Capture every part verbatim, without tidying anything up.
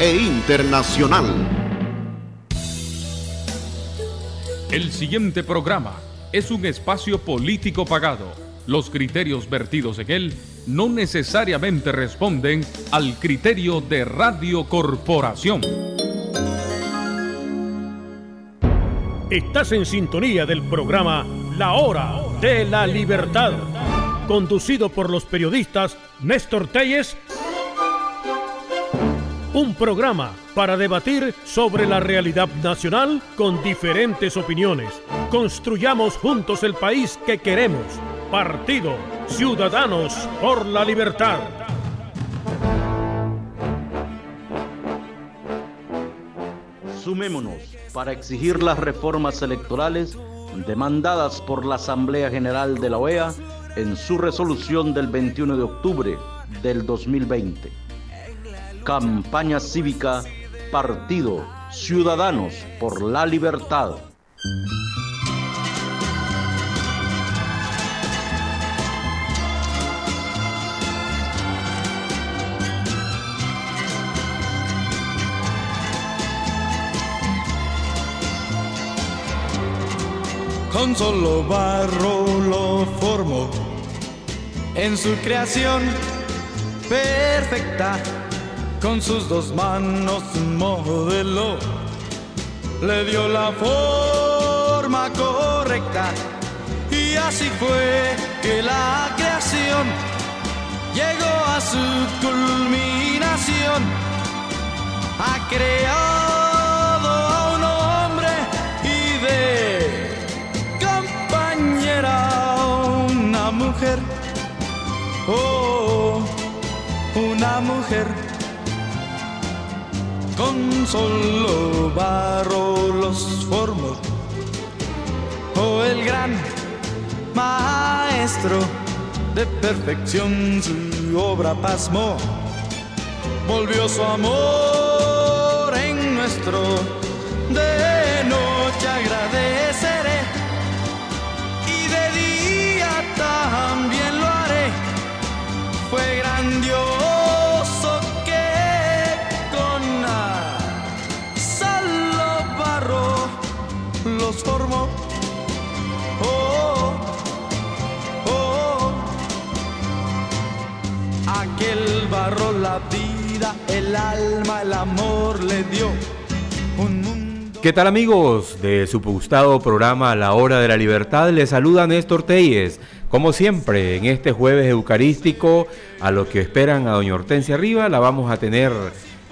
e internacional. El siguiente programa es un espacio político pagado. Los criterios vertidos en él no necesariamente responden al criterio de Radio Corporación. Estás en sintonía del programa La Hora de la Libertad, conducido por los periodistas Néstor Telles. Un programa para debatir sobre la realidad nacional con diferentes opiniones. Construyamos juntos el país que queremos. Partido Ciudadanos por la Libertad. Sumémonos para exigir las reformas electorales demandadas por la Asamblea General de la O E A en su resolución del veintiuno de octubre del dos mil veinte. Campaña cívica Partido Ciudadanos por la Libertad. Con solo barro lo formó en su creación perfecta, con sus dos manos modeló, le dio la forma correcta, y así fue que la creación llegó a su culminación. Ha creado a un hombre y de compañera una mujer, oh, una mujer. Con solo barro los formó, oh, el gran maestro, de perfección su obra pasmó, volvió su amor en nuestro, de noche agradeceré y de día también lo haré, fue grandioso. Formó, oh, oh, oh, oh, aquel barro la vida, el alma, el amor le dio un mundo. ¿Qué tal, amigos de su gustado programa La Hora de la Libertad? Les saluda Néstor Telles, como siempre en este jueves eucarístico. A los que esperan a doña Hortensia Riva, la vamos a tener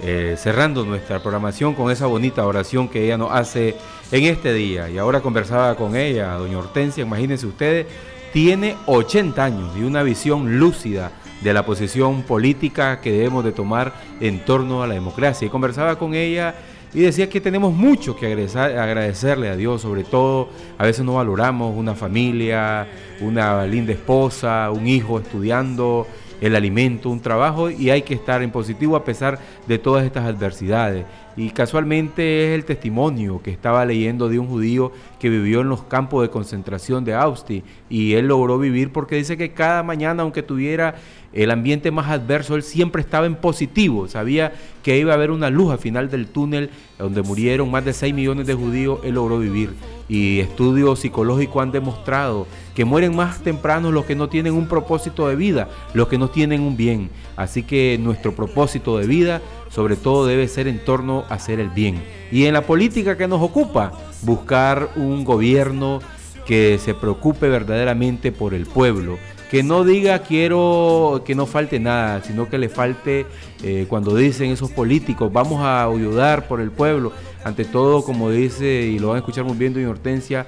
Eh, cerrando nuestra programación con esa bonita oración que ella nos hace en este día. Y ahora conversaba con ella, doña Hortensia, imagínense ustedes, tiene ochenta años y una visión lúcida de la posición política que debemos de tomar en torno a la democracia. Y conversaba con ella y decía que tenemos mucho que agradecerle a Dios, sobre todo a veces no valoramos una familia, una linda esposa, un hijo estudiando, el alimento, un trabajo, y hay que estar en positivo a pesar de todas estas adversidades. Y casualmente es el testimonio que estaba leyendo de un judío que vivió en los campos de concentración de Auschwitz, y él logró vivir porque dice que cada mañana, aunque tuviera el ambiente más adverso, él siempre estaba en positivo, sabía que iba a haber una luz al final del túnel donde murieron más de seis millones de judíos, él logró vivir. Y estudios psicológicos han demostrado que mueren más temprano los que no tienen un propósito de vida, los que no tienen un bien. Así que nuestro propósito de vida sobre todo debe ser en torno a hacer el bien. Y en la política que nos ocupa, buscar un gobierno que se preocupe verdaderamente por el pueblo, que no diga quiero que no falte nada, sino que le falte, eh, cuando dicen esos políticos, vamos a ayudar por el pueblo. Ante todo, como dice, y lo van a escuchar muy bien doña Hortensia,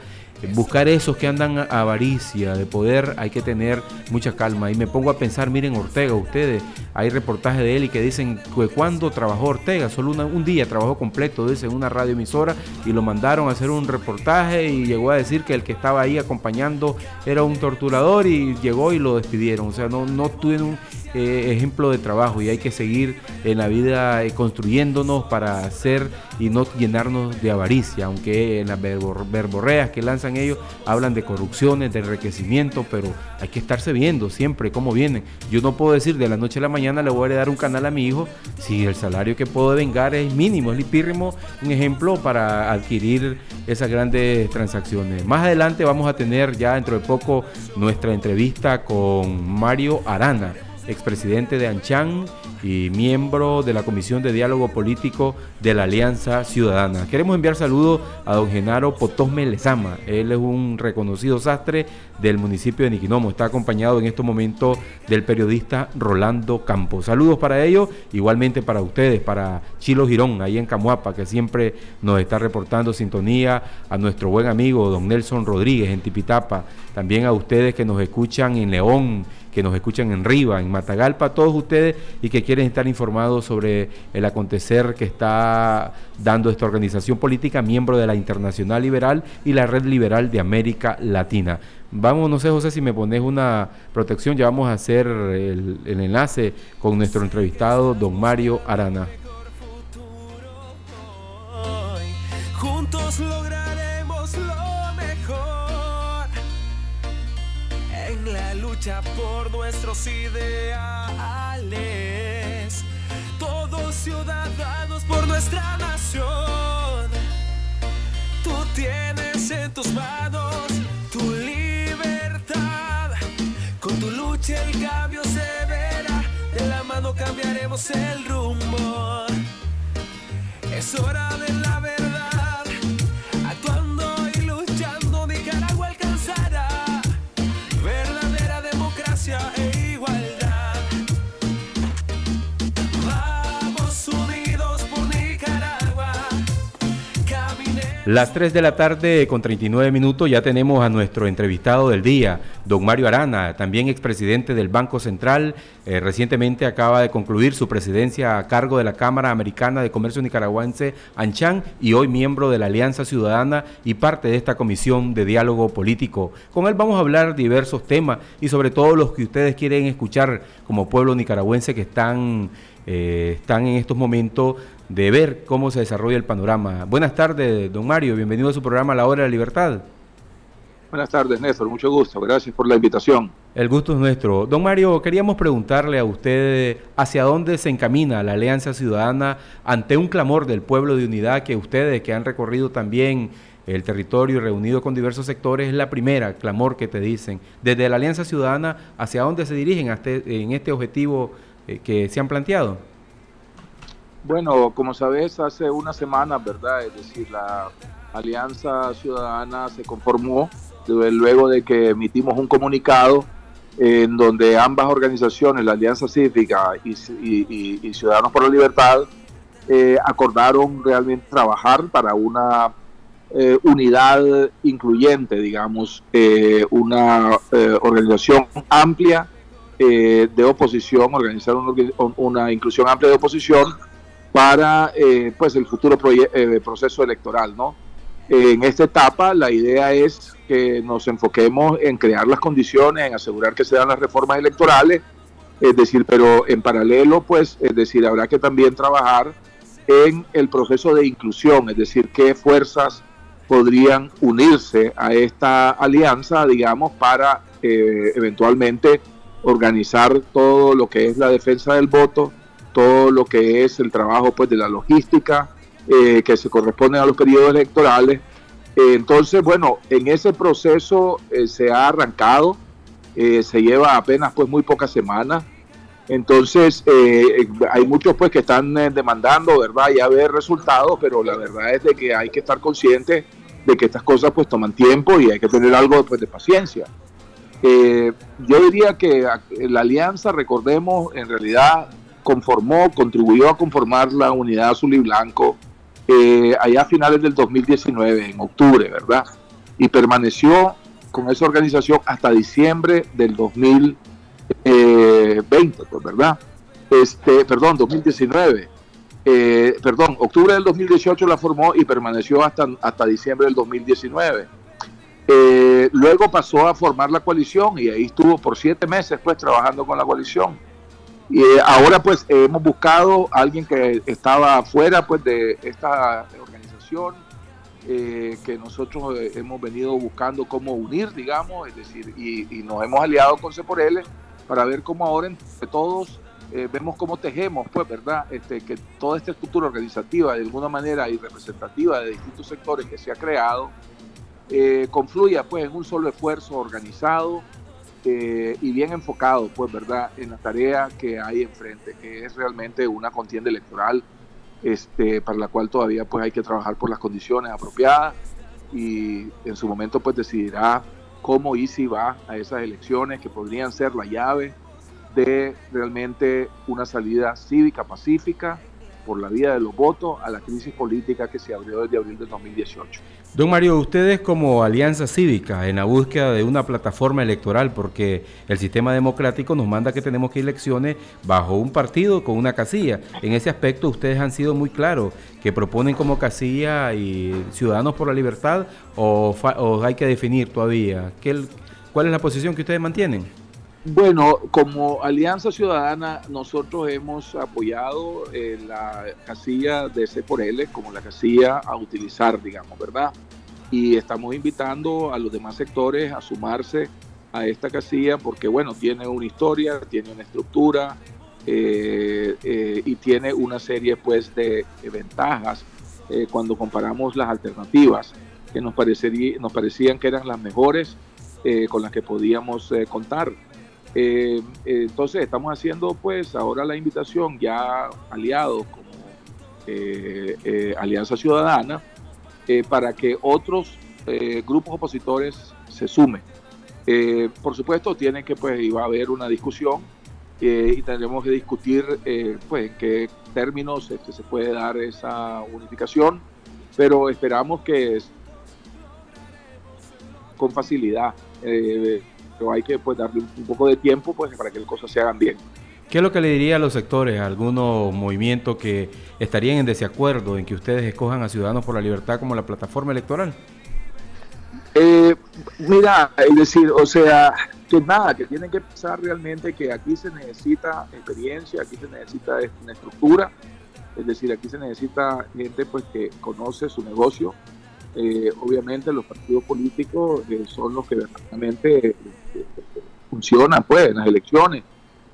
buscar esos que andan a avaricia de poder, hay que tener mucha calma. Y me pongo a pensar, miren Ortega, ustedes, hay reportajes de él y que dicen que cuando trabajó Ortega, solo una, un día trabajó completo, dicen, una radioemisora, y lo mandaron a hacer un reportaje y llegó a decir que el que estaba ahí acompañando era un torturador y llegó y lo despidieron. O sea, no, no tuvieron eh, ejemplo de trabajo, y hay que seguir en la vida eh, construyéndonos para hacer y no llenarnos de avaricia, aunque en las verborreas que lanzan ellos hablan de corrupciones, de enriquecimiento, pero hay que estarse viendo siempre cómo vienen. Yo no puedo decir de la noche a la mañana le voy a heredar un canal a mi hijo si el salario que puedo vengar es mínimo, es lipírrimo, un ejemplo para adquirir esas grandes transacciones. Más adelante vamos a tener ya dentro de poco nuestra entrevista con Mario Arana, expresidente de AmCham y miembro de la Comisión de Diálogo Político de la Alianza Ciudadana. Queremos enviar saludos a don Genaro Potosme Lezama. Él es un reconocido sastre del municipio de Niquinomo. Está acompañado en estos momentos del periodista Rolando Campos. Saludos para ellos, igualmente para ustedes, para Chilo Girón, ahí en Camuapa, que siempre nos está reportando sintonía, a nuestro buen amigo don Nelson Rodríguez en Tipitapa, también a ustedes que nos escuchan en León, que nos escuchan en Riva, en Matagalpa, todos ustedes, y que quieren estar informados sobre el acontecer que está dando esta organización política, miembro de la Internacional Liberal y la Red Liberal de América Latina. Vamos, no sé, José, si me pones una protección, ya vamos a hacer el, el enlace con nuestro entrevistado, don Mario Arana. Juntos lograremos lo mejor en la lucha por nuestros ideales. Todos ciudadanos por nuestra nación. Tú tienes en tus manos tu libertad. Con tu lucha el cambio se verá. De la mano cambiaremos el rumbo. Es hora de la verdad. Actuando y luchando, Nicaragua alcanzará verdadera democracia e igualdad. Vamos unidos por Nicaragua. Camine... Las tres de la tarde con treinta y nueve minutos, ya tenemos a nuestro entrevistado del día, don Mario Arana, también expresidente del Banco Central. Eh, recientemente acaba de concluir su presidencia a cargo de la Cámara Americana de Comercio Nicaragüense, AmCham, y hoy miembro de la Alianza Ciudadana y parte de esta Comisión de Diálogo Político. Con él vamos a hablar diversos temas y sobre todo los que ustedes quieren escuchar como pueblo nicaragüense que están, eh, están en estos momentos de ver cómo se desarrolla el panorama. Buenas tardes, don Mario, bienvenido a su programa La Hora de la Libertad. Buenas tardes, Néstor, mucho gusto, gracias por la invitación. El gusto es nuestro. Don Mario, queríamos preguntarle a usted hacia dónde se encamina la Alianza Ciudadana ante un clamor del pueblo de unidad que ustedes, que han recorrido también el territorio y reunido con diversos sectores, es la primera clamor que te dicen. Desde la Alianza Ciudadana, ¿hacia dónde se dirigen hasta en este objetivo que se han planteado? Bueno, como sabes, hace una semana, ¿verdad? Es decir, la Alianza Ciudadana se conformó luego de que emitimos un comunicado en donde ambas organizaciones, la Alianza Cívica y, y, y Ciudadanos por la Libertad, eh, acordaron realmente trabajar para una eh, unidad incluyente, digamos, eh, una eh, organización amplia eh, de oposición, organizar un, una inclusión amplia de oposición para eh, pues el futuro proye- eh, proceso electoral, ¿no? En esta etapa la idea es que nos enfoquemos en crear las condiciones, en asegurar que se dan las reformas electorales, es decir, pero en paralelo, pues, es decir, habrá que también trabajar en el proceso de inclusión, es decir, qué fuerzas podrían unirse a esta alianza, digamos, para eh, eventualmente organizar todo lo que es la defensa del voto, todo lo que es el trabajo, pues, de la logística, Eh, que se corresponden a los periodos electorales. Eh, entonces, bueno, en ese proceso eh, se ha arrancado, eh, se lleva apenas, pues, muy pocas semanas. Entonces, eh, hay muchos, pues, que están eh, demandando, ¿verdad?, ya ver resultados, pero la verdad es de que hay que estar conscientes de que estas cosas, pues, toman tiempo y hay que tener algo, pues, de paciencia. Eh, yo diría que la alianza, recordemos, en realidad conformó, contribuyó a conformar la unidad azul y blanco Eh, allá a finales del dos mil diecinueve, en octubre, ¿verdad? Y permaneció con esa organización hasta diciembre del dos mil veinte, pues, ¿verdad? Este, perdón, dos mil diecinueve. Eh, perdón, octubre del dos mil dieciocho la formó y permaneció hasta, hasta diciembre del dos mil diecinueve. Eh, luego pasó a formar la coalición y ahí estuvo por siete meses, pues, trabajando con la coalición. Y eh, ahora pues eh, hemos buscado a alguien que estaba fuera pues de esta organización, eh, que nosotros eh, hemos venido buscando cómo unir, digamos, es decir, y, y nos hemos aliado con C por L para ver cómo ahora entre todos eh, vemos cómo tejemos, pues, ¿verdad? Este, que toda esta estructura organizativa de alguna manera y representativa de distintos sectores que se ha creado, eh, confluya pues en un solo esfuerzo organizado, Eh, y bien enfocado, pues, ¿verdad?, en la tarea que hay enfrente, que es realmente una contienda electoral, este, para la cual todavía pues hay que trabajar por las condiciones apropiadas, y en su momento pues decidirá cómo y si va a esas elecciones que podrían ser la llave de realmente una salida cívica pacífica por la vía de los votos a la crisis política que se abrió desde abril del dos mil dieciocho. Don Mario, ustedes como Alianza Cívica en la búsqueda de una plataforma electoral, porque el sistema democrático nos manda que tenemos que ir elecciones bajo un partido con una casilla. En ese aspecto ustedes han sido muy claros que proponen como casilla y Ciudadanos por la Libertad, o, fa- o hay que definir todavía. ¿Qué, ¿Cuál es la posición que ustedes mantienen? Bueno, como Alianza Ciudadana nosotros hemos apoyado eh, la casilla de C por L como la casilla a utilizar, digamos, ¿verdad? Y estamos invitando a los demás sectores a sumarse a esta casilla porque, bueno, tiene una historia, tiene una estructura eh, eh, y tiene una serie, pues, de ventajas eh, cuando comparamos las alternativas que nos, parecería, nos parecían que eran las mejores eh, con las que podíamos eh, contar. Eh, eh, entonces estamos haciendo pues ahora la invitación ya aliados como eh, eh, Alianza Ciudadana eh, para que otros eh, grupos opositores se sumen. Eh, por supuesto tiene que pues iba a haber una discusión eh, y tendremos que discutir eh, pues en qué términos este, se puede dar esa unificación, pero esperamos que es con facilidad. Eh, Pero hay que pues darle un poco de tiempo pues para que las cosas se hagan bien. ¿Qué es lo que le diría a los sectores, a algunos movimientos que estarían en desacuerdo en que ustedes escojan a Ciudadanos por la Libertad como la plataforma electoral? Eh, mira, es decir, o sea, que nada, que tienen que pensar realmente que aquí se necesita experiencia, aquí se necesita una estructura, es decir, aquí se necesita gente pues que conoce su negocio. Eh, obviamente los partidos políticos eh, son los que verdaderamente eh, eh, funcionan pues en las elecciones,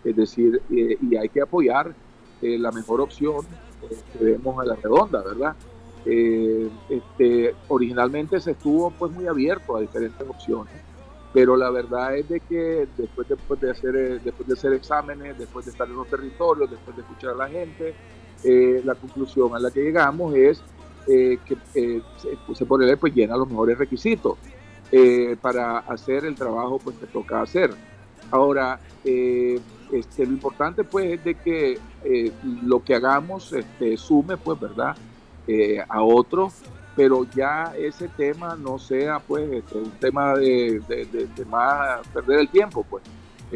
es decir, eh, y hay que apoyar eh, la mejor opción eh, que vemos a la redonda, ¿verdad? Eh, este, originalmente se estuvo pues muy abierto a diferentes opciones, pero la verdad es de que después de, después de hacer eh, después de hacer exámenes, después de estar en los territorios, después de escuchar a la gente, eh, la conclusión a la que llegamos es Eh, que eh, C por L pues llena los mejores requisitos eh, para hacer el trabajo pues que toca hacer. Ahora eh, este, lo importante pues es de que eh, lo que hagamos este, sume pues verdad eh, a otros, pero ya ese tema no sea pues este, un tema de, de, de, de más perder el tiempo pues.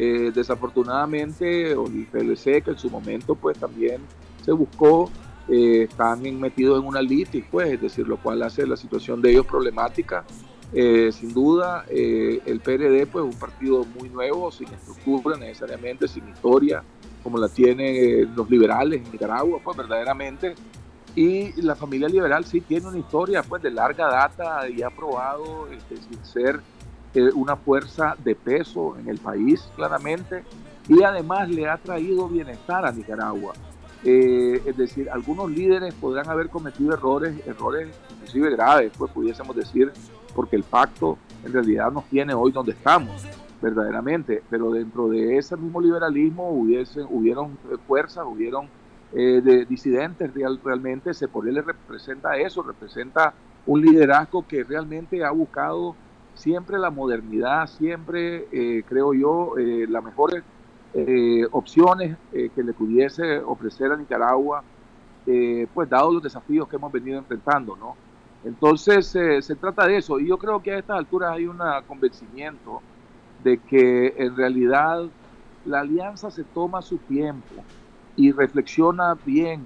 Eh, desafortunadamente el P L C que en su momento pues también se buscó Eh, están metidos en una litis, pues, es decir, lo cual hace la situación de ellos problemática. Eh, sin duda, eh, el P R D, pues, un partido muy nuevo, sin estructura necesariamente, sin historia, como la tienen los liberales en Nicaragua, pues, verdaderamente. Y la familia liberal sí tiene una historia, pues, de larga data y ha probado, este, sin ser eh, una fuerza de peso en el país, claramente, y además le ha traído bienestar a Nicaragua. Eh, es decir, algunos líderes podrán haber cometido errores, errores inclusive graves, pues pudiésemos decir, porque el pacto en realidad nos tiene hoy donde estamos, verdaderamente, pero dentro de ese mismo liberalismo hubiesen, hubieron fuerzas, hubieron eh, de disidentes real, realmente, C por L representa eso, representa un liderazgo que realmente ha buscado siempre la modernidad, siempre, eh, creo yo, eh, la mejor... Eh, opciones eh, que le pudiese ofrecer a Nicaragua, eh, pues dado los desafíos que hemos venido enfrentando, ¿no? Entonces eh, se trata de eso, y yo creo que a estas alturas hay un convencimiento de que en realidad la alianza se toma su tiempo y reflexiona bien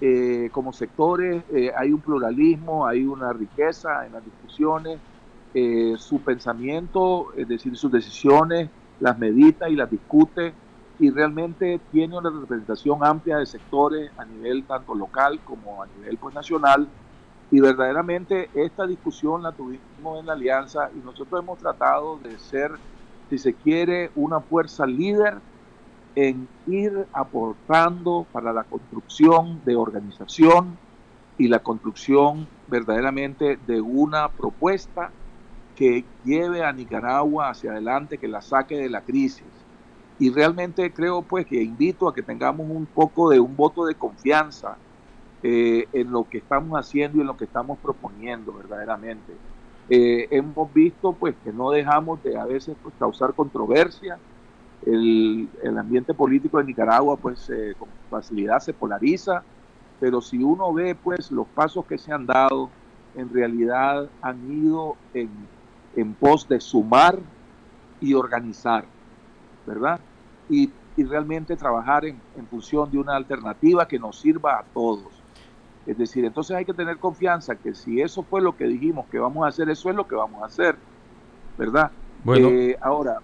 eh, como sectores, eh, hay un pluralismo, hay una riqueza en las discusiones, eh, su pensamiento, es decir, sus decisiones las medita y las discute y realmente tiene una representación amplia de sectores a nivel tanto local como a nivel pues, nacional, y verdaderamente esta discusión la tuvimos en la Alianza y nosotros hemos tratado de ser, si se quiere, una fuerza líder en ir aportando para la construcción de organización y la construcción verdaderamente de una propuesta que lleve a Nicaragua hacia adelante, que la saque de la crisis. Y realmente creo pues que invito a que tengamos un poco de un voto de confianza eh, en lo que estamos haciendo y en lo que estamos proponiendo verdaderamente. Eh, hemos visto pues que no dejamos de a veces pues, causar controversia. El, el ambiente político de Nicaragua pues eh, con facilidad se polariza, pero si uno ve pues los pasos que se han dado, en realidad han ido en, en pos de sumar y organizar, ¿verdad? Y, y realmente trabajar en, en función de una alternativa que nos sirva a todos. Es decir, entonces hay que tener confianza que si eso fue lo que dijimos que vamos a hacer, eso es lo que vamos a hacer, ¿verdad? Bueno. Eh, ahora,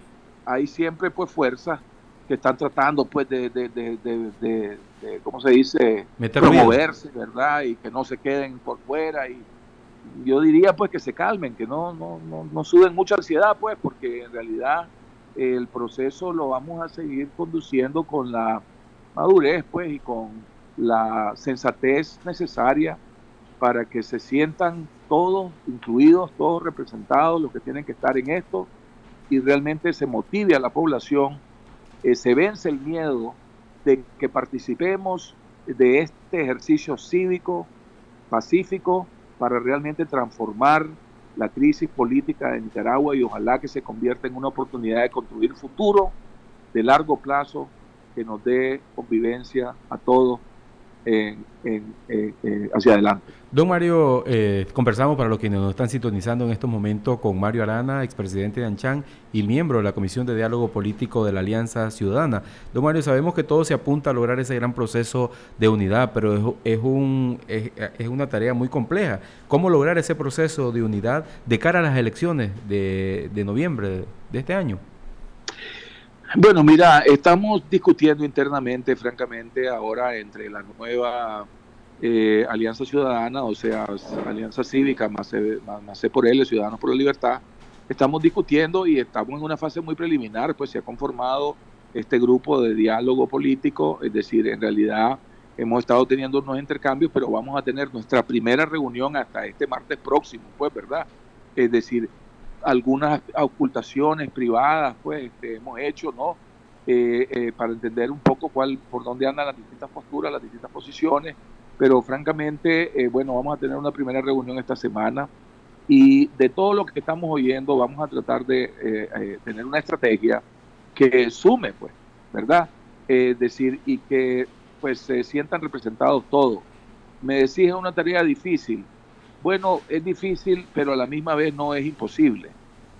hay siempre pues fuerzas que están tratando pues de, de, de, de, de, de ¿cómo se dice? Meter promoverse, bien, ¿verdad? Y que no se queden por fuera, y yo diría pues que se calmen, que no, no, no, no suben mucha ansiedad pues, porque en realidad el proceso lo vamos a seguir conduciendo con la madurez pues y con la sensatez necesaria para que se sientan todos incluidos, todos representados, los que tienen que estar en esto, y realmente se motive a la población, eh, se vence el miedo de que participemos de este ejercicio cívico, pacífico, para realmente transformar la crisis política de Nicaragua y ojalá que se convierta en una oportunidad de construir futuro de largo plazo que nos dé convivencia a todos en, en, en, en hacia adelante. Don Mario, eh, conversamos para los que nos están sintonizando en estos momentos con Mario Arana, expresidente de AmCham y miembro de la Comisión de Diálogo Político de la Alianza Ciudadana. Don Mario, sabemos que todo se apunta a lograr ese gran proceso de unidad, pero es, es, un, es, es una tarea muy compleja. ¿Cómo lograr ese proceso de unidad de cara a las elecciones de, de noviembre de este año? Bueno, mira, estamos discutiendo internamente, francamente, ahora entre la nueva eh, Alianza Ciudadana, o sea, Alianza Cívica, más C, más C por L, Ciudadanos por la Libertad, estamos discutiendo y estamos en una fase muy preliminar, pues se ha conformado este grupo de diálogo político, es decir, en realidad hemos estado teniendo unos intercambios, pero vamos a tener nuestra primera reunión hasta este martes próximo, pues, ¿verdad? Es decir, algunas ocultaciones privadas pues este, hemos hecho no eh, eh, para entender un poco cuál por dónde andan las distintas posturas, las distintas posiciones, pero francamente eh, bueno, vamos a tener una primera reunión esta semana y de todo lo que estamos oyendo vamos a tratar de eh, eh, tener una estrategia que sume pues, ¿verdad? Eh, decir, y que pues se sientan representados todos. Me decís es una tarea difícil. Bueno, es difícil, pero a la misma vez no es imposible,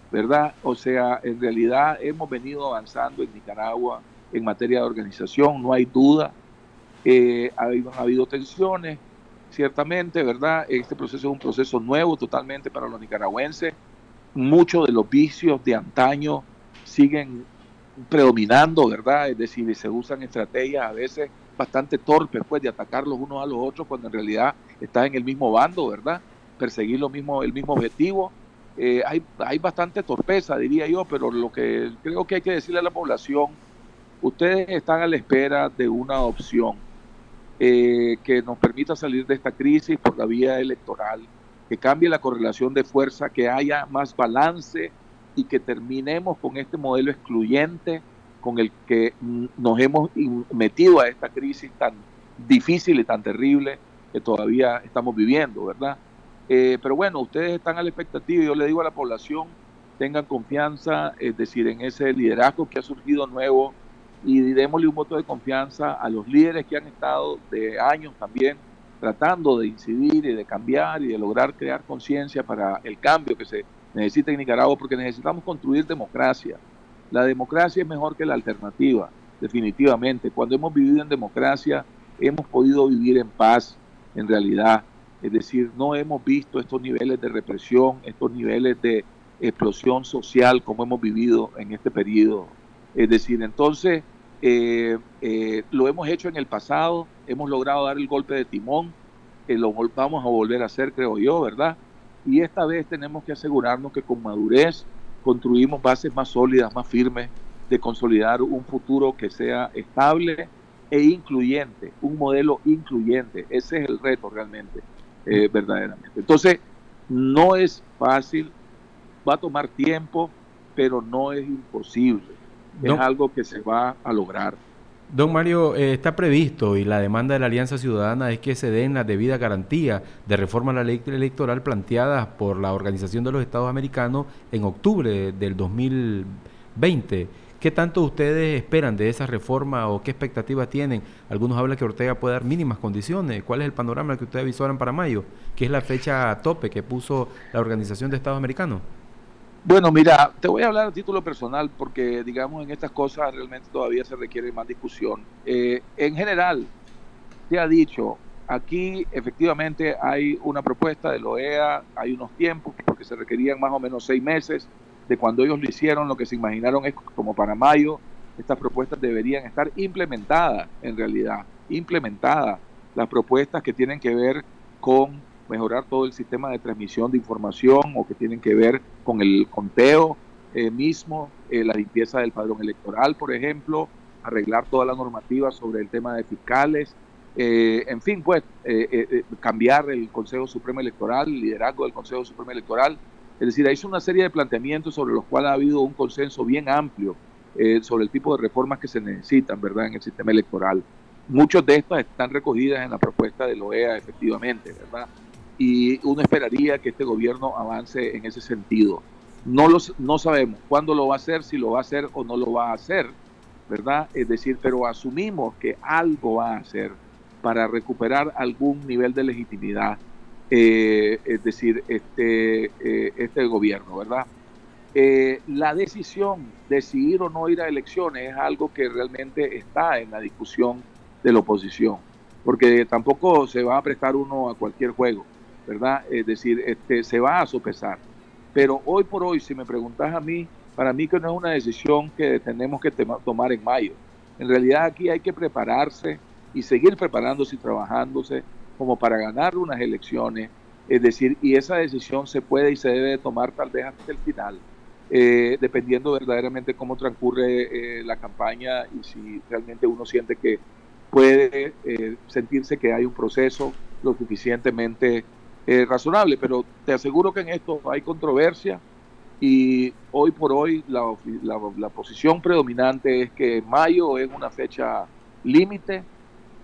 ¿verdad? O sea, en realidad hemos venido avanzando en Nicaragua en materia de organización, no hay duda. Eh, ha, ha habido tensiones, ciertamente, ¿verdad? Este proceso es un proceso nuevo totalmente para los nicaragüenses. Muchos de los vicios de antaño siguen predominando, ¿verdad? Es decir, se usan estrategias a veces bastante torpes, pues, de atacar los unos a los otros cuando en realidad estás en el mismo bando, ¿verdad? Perseguir lo mismo, el mismo objetivo. Eh, hay, hay bastante torpeza, diría yo, pero lo que creo que hay que decirle a la población, ustedes están a la espera de una opción eh, que nos permita salir de esta crisis por la vía electoral, que cambie la correlación de fuerza, que haya más balance y que terminemos con este modelo excluyente con el que nos hemos metido a esta crisis tan difícil y tan terrible que todavía estamos viviendo, ¿verdad? Eh, pero bueno, ustedes están a la expectativa, yo le digo a la población, tengan confianza, es decir, en ese liderazgo que ha surgido nuevo y démosle un voto de confianza a los líderes que han estado de años también tratando de incidir y de cambiar y de lograr crear conciencia para el cambio que se necesita en Nicaragua, porque necesitamos construir democracia. La democracia es mejor que la alternativa, definitivamente. Cuando hemos vivido en democracia, hemos podido vivir en paz, en realidad, es decir, no hemos visto estos niveles de represión, estos niveles de explosión social como hemos vivido en este periodo, es decir, entonces Eh, eh, lo hemos hecho en el pasado, hemos logrado dar el golpe de timón, eh, lo vamos a volver a hacer, creo yo, ¿verdad? Y esta vez tenemos que asegurarnos que con madurez construimos bases más sólidas, más firmes, de consolidar un futuro que sea estable e incluyente, un modelo incluyente. Ese es el reto realmente, eh, verdaderamente. Entonces, no es fácil, va a tomar tiempo, pero no es imposible. Don, es algo que se va a lograr. Don Mario, eh, está previsto y la demanda de la Alianza Ciudadana es que se den las debidas garantías de reforma a la ley electoral planteadas por la Organización de los Estados Americanos en octubre del dos mil veinte. ¿Qué tanto ustedes esperan de esa reforma o qué expectativas tienen? Algunos hablan que Ortega puede dar mínimas condiciones. ¿Cuál es el panorama que ustedes visoran para mayo? ¿Qué es la fecha a tope que puso la Organización de Estados Americanos? Bueno, mira, te voy a hablar a título personal porque, digamos, en estas cosas realmente todavía se requiere más discusión. Eh, en general, se ha dicho, aquí efectivamente hay una propuesta de la O E A, hay unos tiempos, porque se requerían más o menos seis meses de cuando ellos lo hicieron. Lo que se imaginaron es como para mayo, estas propuestas deberían estar implementadas, en realidad, implementadas las propuestas que tienen que ver con mejorar todo el sistema de transmisión de información o que tienen que ver con el conteo eh, mismo, eh, la limpieza del padrón electoral, por ejemplo, arreglar toda la normativa sobre el tema de fiscales, eh, en fin, pues, eh, eh, cambiar el Consejo Supremo Electoral, el liderazgo del Consejo Supremo Electoral. Es decir, hay una serie de planteamientos sobre los cuales ha habido un consenso bien amplio eh, sobre el tipo de reformas que se necesitan, ¿verdad?, en el sistema electoral. Muchas de estas están recogidas en la propuesta de la O E A, efectivamente, ¿verdad?, y uno esperaría que este gobierno avance en ese sentido. No, los, no sabemos cuándo lo va a hacer, si lo va a hacer o no lo va a hacer, ¿verdad? Es decir, pero asumimos que algo va a hacer para recuperar algún nivel de legitimidad, eh, es decir, este, eh, este gobierno, ¿verdad? Eh, la decisión, decidir o no ir a elecciones, es algo que realmente está en la discusión de la oposición, porque tampoco se va a prestar uno a cualquier juego, ¿verdad? Es decir, este, se va a sopesar. Pero hoy por hoy, si me preguntas a mí, para mí que no es una decisión que tenemos que tomar en mayo. En realidad aquí hay que prepararse y seguir preparándose y trabajándose como para ganar unas elecciones. Es decir, y esa decisión se puede y se debe tomar tal vez hasta el final, eh, dependiendo verdaderamente cómo transcurre eh, la campaña y si realmente uno siente que puede eh, sentirse que hay un proceso lo suficientemente Eh, razonable, pero te aseguro que en esto hay controversia y hoy por hoy la, la, la posición predominante es que mayo es una fecha límite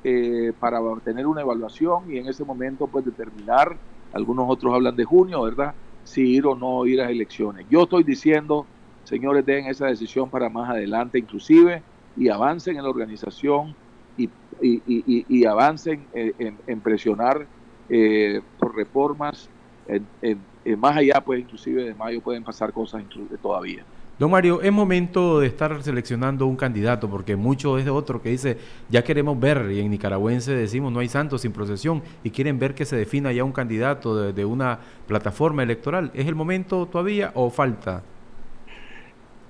eh, para tener una evaluación y en ese momento pues determinar, algunos otros hablan de junio, ¿verdad?, si ir o no ir a elecciones. Yo estoy diciendo, señores, den esa decisión para más adelante inclusive y avancen en la organización y, y, y, y avancen en, en, en presionar Eh, por reformas eh, eh, eh, más allá, pues inclusive de mayo pueden pasar cosas todavía. Don Mario, es momento de estar seleccionando un candidato, porque mucho es de otro que dice, ya queremos ver, y en nicaragüense decimos, no hay santo sin procesión, y quieren ver que se defina ya un candidato de, de una plataforma electoral. ¿Es el momento todavía o falta?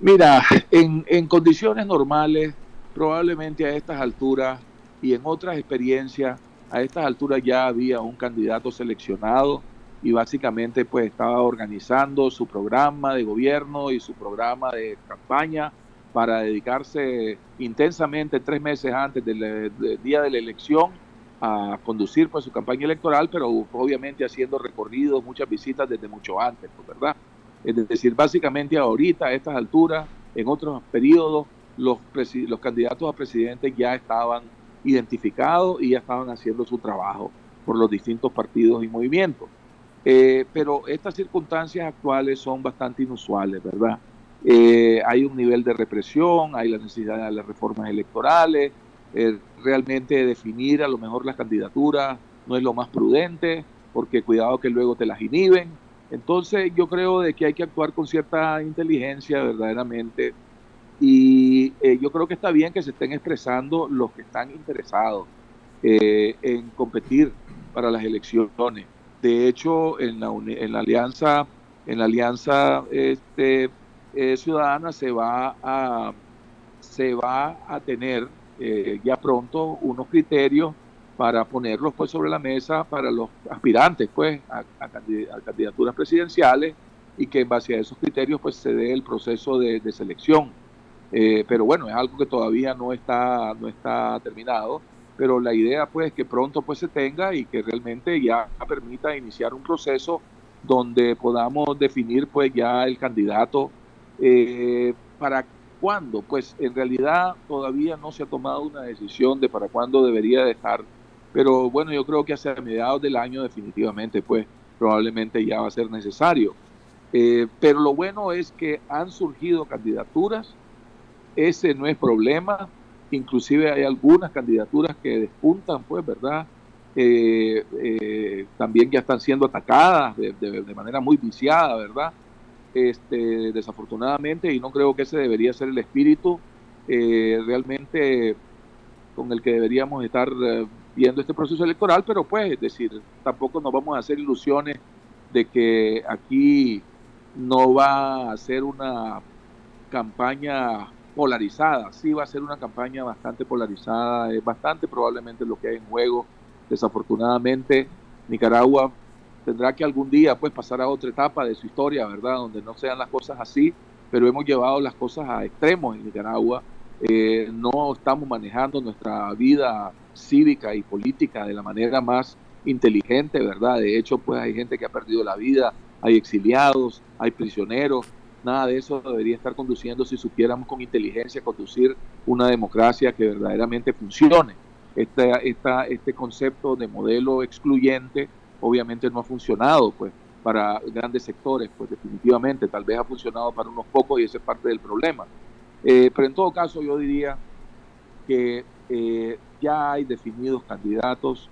Mira, en, en condiciones normales, probablemente a estas alturas y en otras experiencias, a estas alturas ya había un candidato seleccionado y básicamente pues estaba organizando su programa de gobierno y su programa de campaña para dedicarse intensamente tres meses antes del, del día de la elección a conducir pues su campaña electoral, pero obviamente haciendo recorridos, muchas visitas desde mucho antes, ¿verdad? Es decir, básicamente ahorita a estas alturas, en otros periodos, los, los candidatos a presidente ya estaban identificados y ya estaban haciendo su trabajo por los distintos partidos y movimientos. Eh, pero estas circunstancias actuales son bastante inusuales, ¿verdad? Eh, hay un nivel de represión, hay la necesidad de las reformas electorales, eh, realmente definir a lo mejor las candidaturas no es lo más prudente, porque cuidado que luego te las inhiben. Entonces yo creo de que hay que actuar con cierta inteligencia verdaderamente, y eh, yo creo que está bien que se estén expresando los que están interesados eh, en competir para las elecciones. De hecho, en la, en la alianza, en la alianza este, eh, ciudadana se va a se va a tener eh, ya pronto unos criterios para ponerlos pues sobre la mesa para los aspirantes pues a, a, a candidaturas presidenciales, y que en base a esos criterios pues se dé el proceso de, de selección. Eh, pero bueno, es algo que todavía no está, no está terminado, pero la idea pues es que pronto pues se tenga y que realmente ya permita iniciar un proceso donde podamos definir pues ya el candidato. Eh, ¿Para cuándo? Pues en realidad todavía no se ha tomado una decisión de para cuándo debería de estar, pero bueno, yo creo que hacia mediados del año definitivamente pues probablemente ya va a ser necesario. Eh, pero lo bueno es que han surgido candidaturas, ese no es problema, inclusive hay algunas candidaturas que despuntan, pues, ¿verdad? Eh, eh, también ya están siendo atacadas de, de, de manera muy viciada, ¿verdad? Este, desafortunadamente, y no creo que ese debería ser el espíritu eh, realmente con el que deberíamos estar viendo este proceso electoral, pero pues, es decir, tampoco nos vamos a hacer ilusiones de que aquí no va a ser una campaña polarizada. Sí va a ser una campaña bastante polarizada, es bastante probablemente lo que hay en juego. Desafortunadamente, Nicaragua tendrá que algún día pues pasar a otra etapa de su historia, ¿verdad?, donde no sean las cosas así, pero hemos llevado las cosas a extremos en Nicaragua. Eh, no estamos manejando nuestra vida cívica y política de la manera más inteligente, ¿verdad? De hecho, pues hay gente que ha perdido la vida, hay exiliados, hay prisioneros. Nada de eso debería estar conduciendo si supiéramos con inteligencia conducir una democracia que verdaderamente funcione. Este, esta, este concepto de modelo excluyente obviamente no ha funcionado pues para grandes sectores, pues definitivamente, tal vez ha funcionado para unos pocos y esa es parte del problema. Eh, pero en todo caso yo diría que eh, ya hay definidos candidatos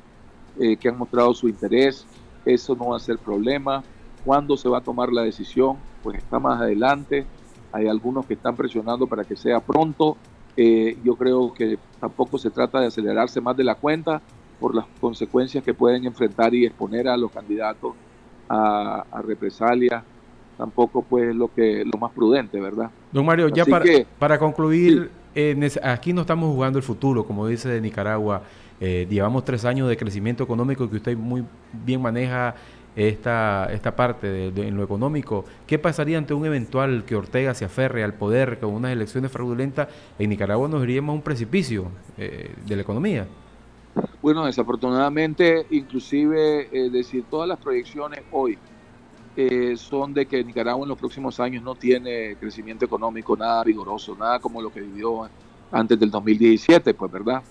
eh, que han mostrado su interés, eso no va a ser problema. ¿Cuándo se va a tomar la decisión? Pues está más adelante, hay algunos que están presionando para que sea pronto. Eh, yo creo que tampoco se trata de acelerarse más de la cuenta por las consecuencias que pueden enfrentar y exponer a los candidatos a, a represalias, tampoco pues lo que lo más prudente, ¿verdad? Don Mario, Así ya para, que, para concluir, sí. eh, aquí no estamos jugando el futuro, como dice de Nicaragua, eh, llevamos tres años de crecimiento económico que usted muy bien maneja, esta esta parte de, de, en lo económico. ¿Qué pasaría ante un eventual que Ortega se aferre al poder con unas elecciones fraudulentas? En Nicaragua nos iríamos a un precipicio eh, de la economía. Bueno, desafortunadamente, inclusive, eh, decir, todas las proyecciones hoy eh, son de que Nicaragua en los próximos años no tiene crecimiento económico nada vigoroso, nada como lo que vivió antes del dos mil diecisiete, pues, ¿verdad?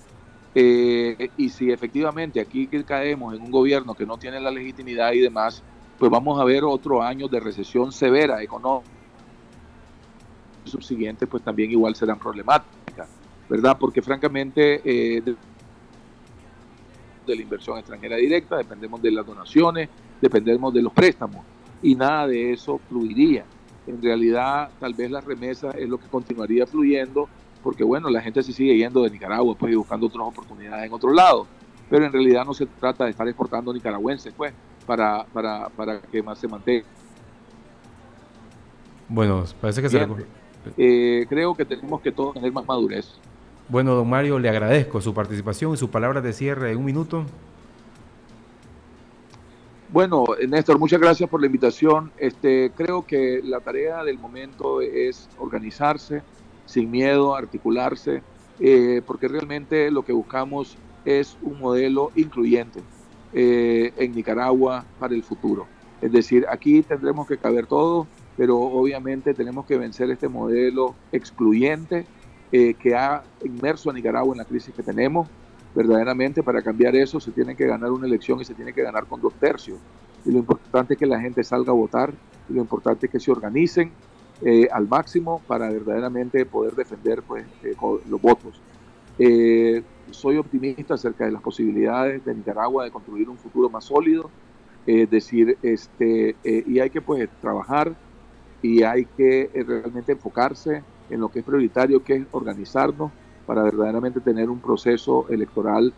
Eh, y si efectivamente aquí caemos en un gobierno que no tiene la legitimidad y demás, pues vamos a ver otro año de recesión severa económica. Los subsiguientes pues también igual serán problemáticas, ¿verdad? Porque francamente eh, de, de la inversión extranjera directa dependemos de las donaciones, dependemos de los préstamos y nada de eso fluiría. En realidad tal vez las remesas es lo que continuaría fluyendo, porque bueno, la gente se sigue yendo de Nicaragua pues y buscando otras oportunidades en otro lado, pero en realidad no se trata de estar exportando nicaragüenses pues para para para que más se mantenga. Bueno, parece que se recu- eh, creo que tenemos que todos tener más madurez. Bueno, don Mario, le agradezco su participación y sus palabras de cierre de un minuto. Bueno, Néstor, muchas gracias por la invitación. Este, creo que la tarea del momento es organizarse sin miedo, a articularse, eh, porque realmente lo que buscamos es un modelo incluyente eh, en Nicaragua para el futuro. Es decir, aquí tendremos que caber todo, pero obviamente tenemos que vencer este modelo excluyente eh, que ha inmerso a Nicaragua en la crisis que tenemos. Verdaderamente, para cambiar eso se tiene que ganar una elección y se tiene que ganar con dos tercios. Y lo importante es que la gente salga a votar, y lo importante es que se organicen Eh, al máximo para verdaderamente poder defender pues, eh, los votos. Eh, soy optimista acerca de las posibilidades de Nicaragua de construir un futuro más sólido, eh, decir, este, eh, y hay que pues, trabajar y hay que eh, realmente enfocarse en lo que es prioritario, que es organizarnos para verdaderamente tener un proceso electoral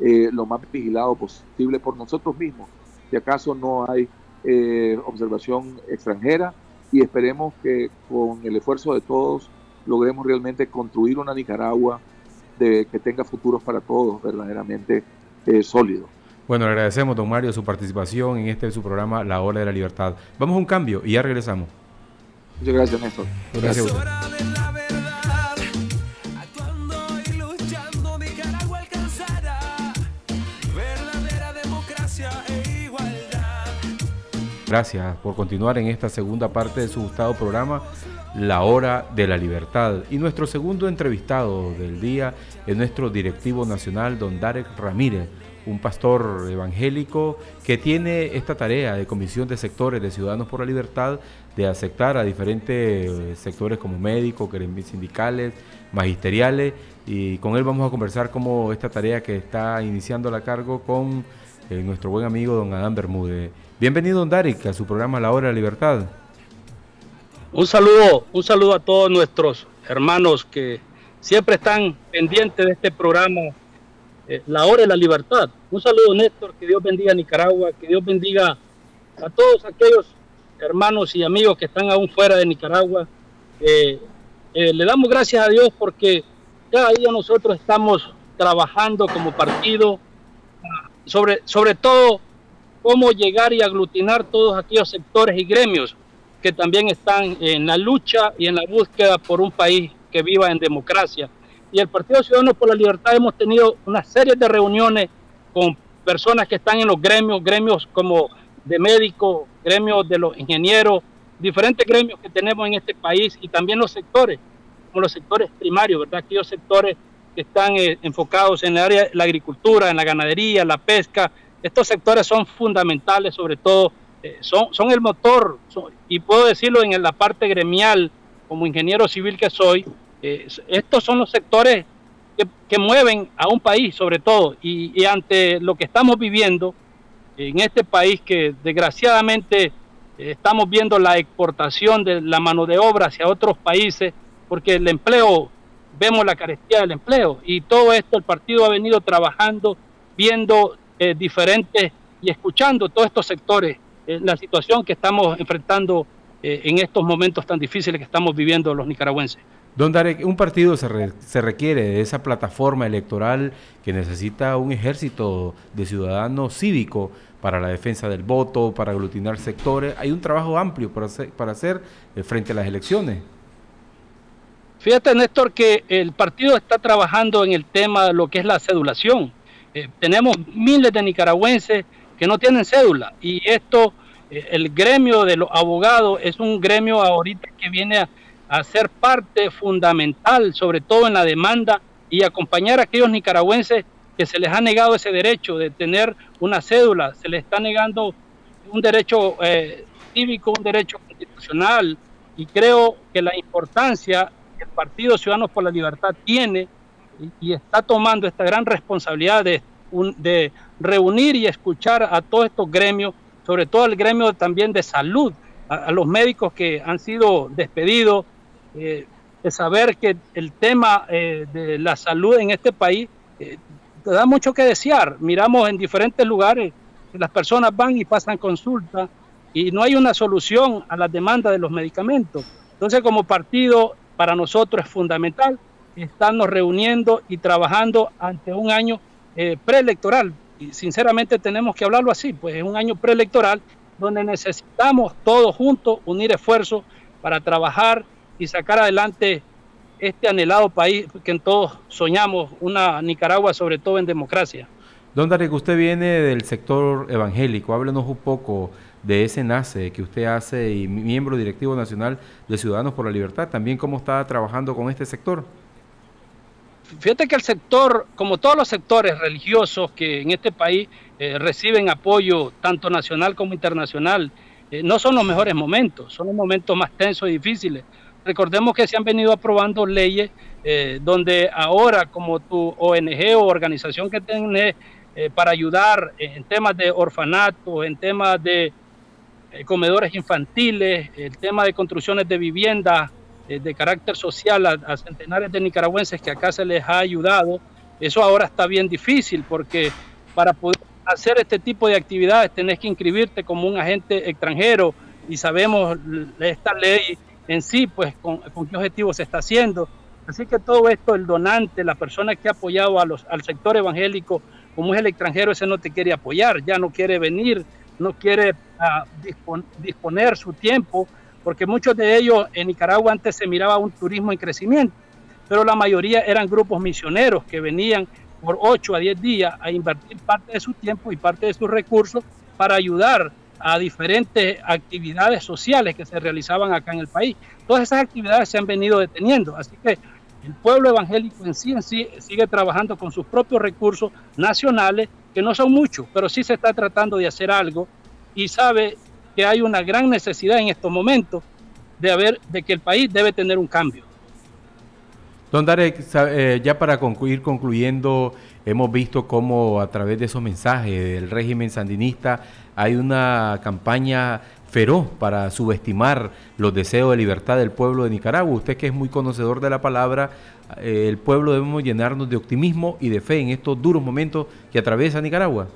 eh, lo más vigilado posible por nosotros mismos, si acaso no hay eh, observación extranjera, y esperemos que con el esfuerzo de todos logremos realmente construir una Nicaragua de, que tenga futuros para todos verdaderamente eh, sólidos. Bueno, le agradecemos, don Mario, su participación en este su programa La Hora de la Libertad. Vamos a un cambio y ya regresamos. Muchas gracias, Néstor. Gracias a usted. Gracias por continuar en esta segunda parte de su gustado programa, La Hora de la Libertad. Y nuestro segundo entrevistado del día es nuestro directivo nacional, don Darick Ramírez, un pastor evangélico que tiene esta tarea de comisión de sectores de Ciudadanos por la Libertad, de aceptar a diferentes sectores como médicos, sindicales, magisteriales, y con él vamos a conversar cómo esta tarea que está iniciando la cargo con eh, nuestro buen amigo don Adán Bermúdez. Bienvenido, don Darick, a su programa La Hora de la Libertad. Un saludo, un saludo a todos nuestros hermanos que siempre están pendientes de este programa eh, La Hora de la Libertad. Un saludo, Néstor, que Dios bendiga a Nicaragua, que Dios bendiga a todos aquellos hermanos y amigos que están aún fuera de Nicaragua. Eh, eh, le damos gracias a Dios porque cada día nosotros estamos trabajando como partido, sobre, sobre todo cómo llegar y aglutinar todos aquellos sectores y gremios que también están en la lucha y en la búsqueda por un país que viva en democracia. Y el Partido Ciudadanos por la Libertad hemos tenido una serie de reuniones con personas que están en los gremios, gremios como de médicos, gremios de los ingenieros, diferentes gremios que tenemos en este país y también los sectores, como los sectores primarios, ¿verdad? Aquellos sectores que están eh, enfocados en el área de la agricultura, en la ganadería, la pesca. Estos sectores son fundamentales, sobre todo, eh, son, son el motor, son, y puedo decirlo en la parte gremial, como ingeniero civil que soy, eh, estos son los sectores que, que mueven a un país, sobre todo, y, y ante lo que estamos viviendo en este país, que desgraciadamente eh, estamos viendo la exportación de la mano de obra hacia otros países, porque el empleo, vemos la carestía del empleo, y todo esto el partido ha venido trabajando, viendo Eh, diferentes y escuchando todos estos sectores, eh, la situación que estamos enfrentando eh, en estos momentos tan difíciles que estamos viviendo los nicaragüenses. Don Darick, un partido se, re, se requiere de esa plataforma electoral que necesita un ejército de ciudadanos cívicos para la defensa del voto, para aglutinar sectores. Hay un trabajo amplio para hacer, para hacer eh, frente a las elecciones. Fíjate, Néstor, que el partido está trabajando en el tema de lo que es la cedulación. Eh, tenemos miles de nicaragüenses que no tienen cédula y esto, eh, el gremio de los abogados es un gremio ahorita que viene a, a ser parte fundamental, sobre todo en la demanda y acompañar a aquellos nicaragüenses que se les ha negado ese derecho de tener una cédula, se les está negando un derecho eh, cívico, un derecho constitucional, y creo que la importancia que el Partido Ciudadanos por la Libertad tiene y está tomando esta gran responsabilidad de, un, de reunir y escuchar a todos estos gremios, sobre todo el gremio también de salud, a, a los médicos que han sido despedidos, eh, de saber que el tema eh, de la salud en este país eh, da mucho que desear. Miramos en diferentes lugares, las personas van y pasan consulta y no hay una solución a las demandas de los medicamentos. Entonces, como partido, para nosotros es fundamental estarnos reuniendo y trabajando ante un año eh, preelectoral, y sinceramente tenemos que hablarlo así, pues es un año preelectoral donde necesitamos todos juntos unir esfuerzos para trabajar y sacar adelante este anhelado país que todos soñamos, una Nicaragua sobre todo en democracia. Don Darick, usted viene del sector evangélico, háblenos un poco de ese nace que usted hace y miembro directivo nacional de Ciudadanos por la Libertad, también cómo está trabajando con este sector. Fíjate que el sector, como todos los sectores religiosos que en este país eh, reciben apoyo tanto nacional como internacional, eh, no son los mejores momentos, son los momentos más tensos y difíciles. Recordemos que se han venido aprobando leyes eh, donde ahora como tu O N G o organización que tenés eh, para ayudar en temas de orfanatos, en temas de eh, comedores infantiles, el tema de construcciones de viviendas, de carácter social a, a centenares de nicaragüenses que acá se les ha ayudado, eso ahora está bien difícil porque para poder hacer este tipo de actividades tenés que inscribirte como un agente extranjero y sabemos esta ley en sí, pues con, con qué objetivo se está haciendo. Así que todo esto, el donante, la persona que ha apoyado a los, al sector evangélico, como es el extranjero, ese no te quiere apoyar, ya no quiere venir, no quiere uh, disponer su tiempo, porque muchos de ellos en Nicaragua antes se miraba un turismo en crecimiento, pero la mayoría eran grupos misioneros que venían por ocho a diez días a invertir parte de su tiempo y parte de sus recursos para ayudar a diferentes actividades sociales que se realizaban acá en el país. Todas esas actividades se han venido deteniendo, así que el pueblo evangélico en sí, en sí sigue trabajando con sus propios recursos nacionales, que no son muchos, pero sí se está tratando de hacer algo, y sabe que hay una gran necesidad en estos momentos de, haber, de que el país debe tener un cambio. Don Darick, eh, ya para concluir, concluyendo, hemos visto cómo a través de esos mensajes del régimen sandinista hay una campaña feroz para subestimar los deseos de libertad del pueblo de Nicaragua. Usted, que es muy conocedor de la palabra, eh, el pueblo debemos llenarnos de optimismo y de fe en estos duros momentos que atraviesa Nicaragua.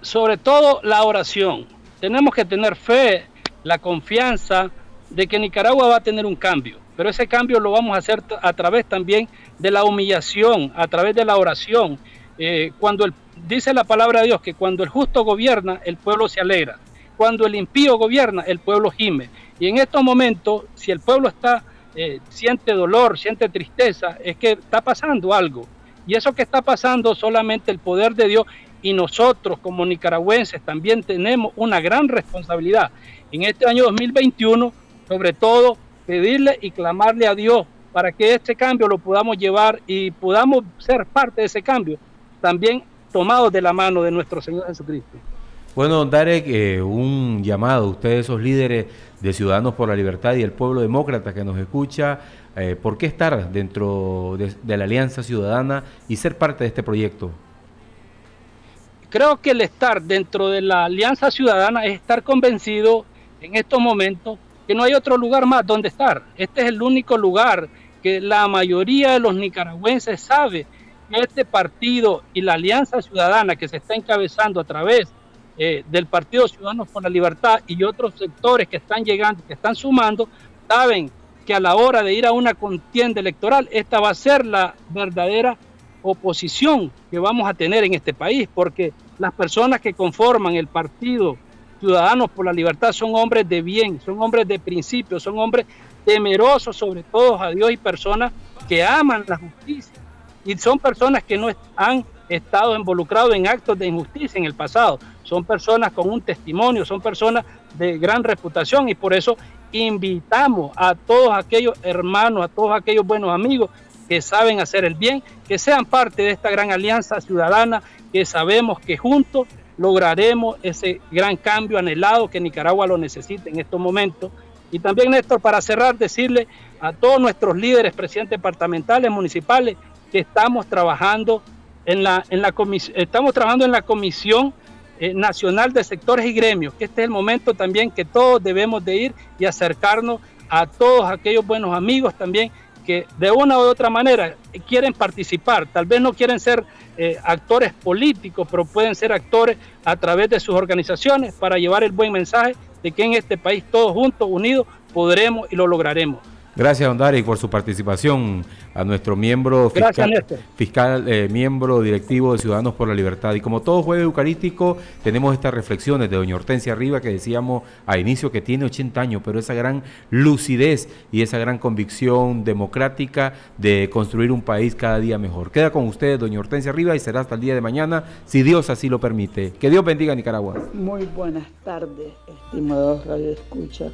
Sobre todo la oración. Tenemos que tener fe, la confianza de que Nicaragua va a tener un cambio, pero ese cambio lo vamos a hacer a través también de la humillación, a través de la oración. Eh, cuando el, dice la palabra de Dios que cuando el justo gobierna, el pueblo se alegra. Cuando el impío gobierna, el pueblo gime. Y en estos momentos, si el pueblo está, eh, siente dolor, siente tristeza, es que está pasando algo. Y eso que está pasando, solamente el poder de Dios, y nosotros como nicaragüenses también tenemos una gran responsabilidad. En este año dos mil veintiuno, sobre todo, pedirle y clamarle a Dios para que este cambio lo podamos llevar y podamos ser parte de ese cambio, también tomados de la mano de nuestro Señor Jesucristo. Bueno, don Darick, eh, un llamado a ustedes, esos líderes de Ciudadanos por la Libertad y el pueblo demócrata que nos escucha, eh, ¿por qué estar dentro de, de la Alianza Ciudadana y ser parte de este proyecto? Creo que el estar dentro de la Alianza Ciudadana es estar convencido en estos momentos que no hay otro lugar más donde estar. Este es el único lugar que la mayoría de los nicaragüenses sabe que este partido y la Alianza Ciudadana que se está encabezando a través Eh, del Partido Ciudadanos por la Libertad y otros sectores que están llegando, que están sumando, saben que a la hora de ir a una contienda electoral, esta va a ser la verdadera oposición que vamos a tener en este país, porque las personas que conforman el Partido Ciudadanos por la Libertad son hombres de bien, son hombres de principios, son hombres temerosos sobre todo a Dios y personas que aman la justicia, y son personas que no han estado involucrados en actos de injusticia en el pasado. Son personas con un testimonio, son personas de gran reputación, y por eso invitamos a todos aquellos hermanos, a todos aquellos buenos amigos que saben hacer el bien, que sean parte de esta gran Alianza Ciudadana, que sabemos que juntos lograremos ese gran cambio anhelado que Nicaragua lo necesita en estos momentos. Y también, Néstor, para cerrar, decirle a todos nuestros líderes, presidentes departamentales, municipales, que estamos trabajando en la, en la comis- estamos trabajando en la Comisión Eh, nacional de sectores y gremios, que este es el momento también que todos debemos de ir y acercarnos a todos aquellos buenos amigos también que de una u otra manera quieren participar, tal vez no quieren ser eh, actores políticos, pero pueden ser actores a través de sus organizaciones para llevar el buen mensaje de que en este país todos juntos, unidos, podremos y lo lograremos. Gracias, don Darick, por su participación. A nuestro miembro fiscal, Gracias, fiscal eh, miembro directivo de Ciudadanos por la Libertad. Y como todo jueves eucarístico, tenemos estas reflexiones de doña Hortensia Riva, que decíamos a inicio que tiene ochenta años, pero esa gran lucidez y esa gran convicción democrática de construir un país cada día mejor. Queda con ustedes, doña Hortensia Riva, y será hasta el día de mañana, si Dios así lo permite. Que Dios bendiga a Nicaragua. Muy buenas tardes, estimados radioescuchas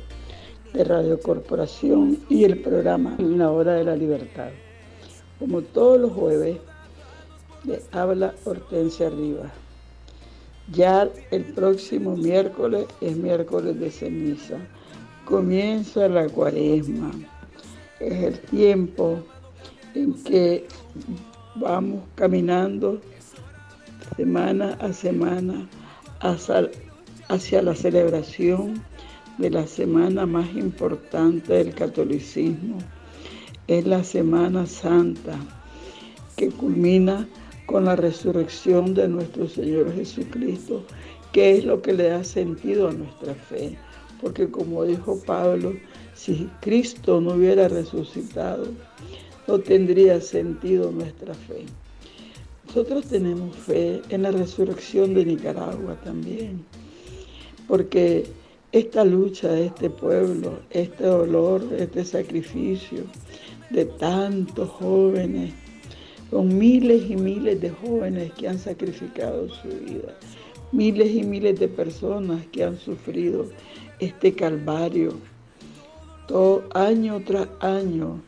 de Radio Corporación y el programa La Hora de la Libertad. Como todos los jueves, le habla Hortensia Riva. Ya el próximo miércoles es miércoles de ceniza. Comienza la cuaresma. Es el tiempo en que vamos caminando semana a semana hacia, hacia la celebración de la semana más importante del catolicismo. Es la Semana Santa, que culmina con la resurrección de nuestro Señor Jesucristo, que es lo que le da sentido a nuestra fe, porque como dijo Pablo, Si Cristo no hubiera resucitado, no tendría sentido nuestra fe. Nosotros tenemos fe en la resurrección de Nicaragua también, porque esta lucha de este pueblo, este dolor, este sacrificio de tantos jóvenes, con miles y miles de jóvenes que han sacrificado su vida, miles y miles de personas que han sufrido este calvario, todo año tras año,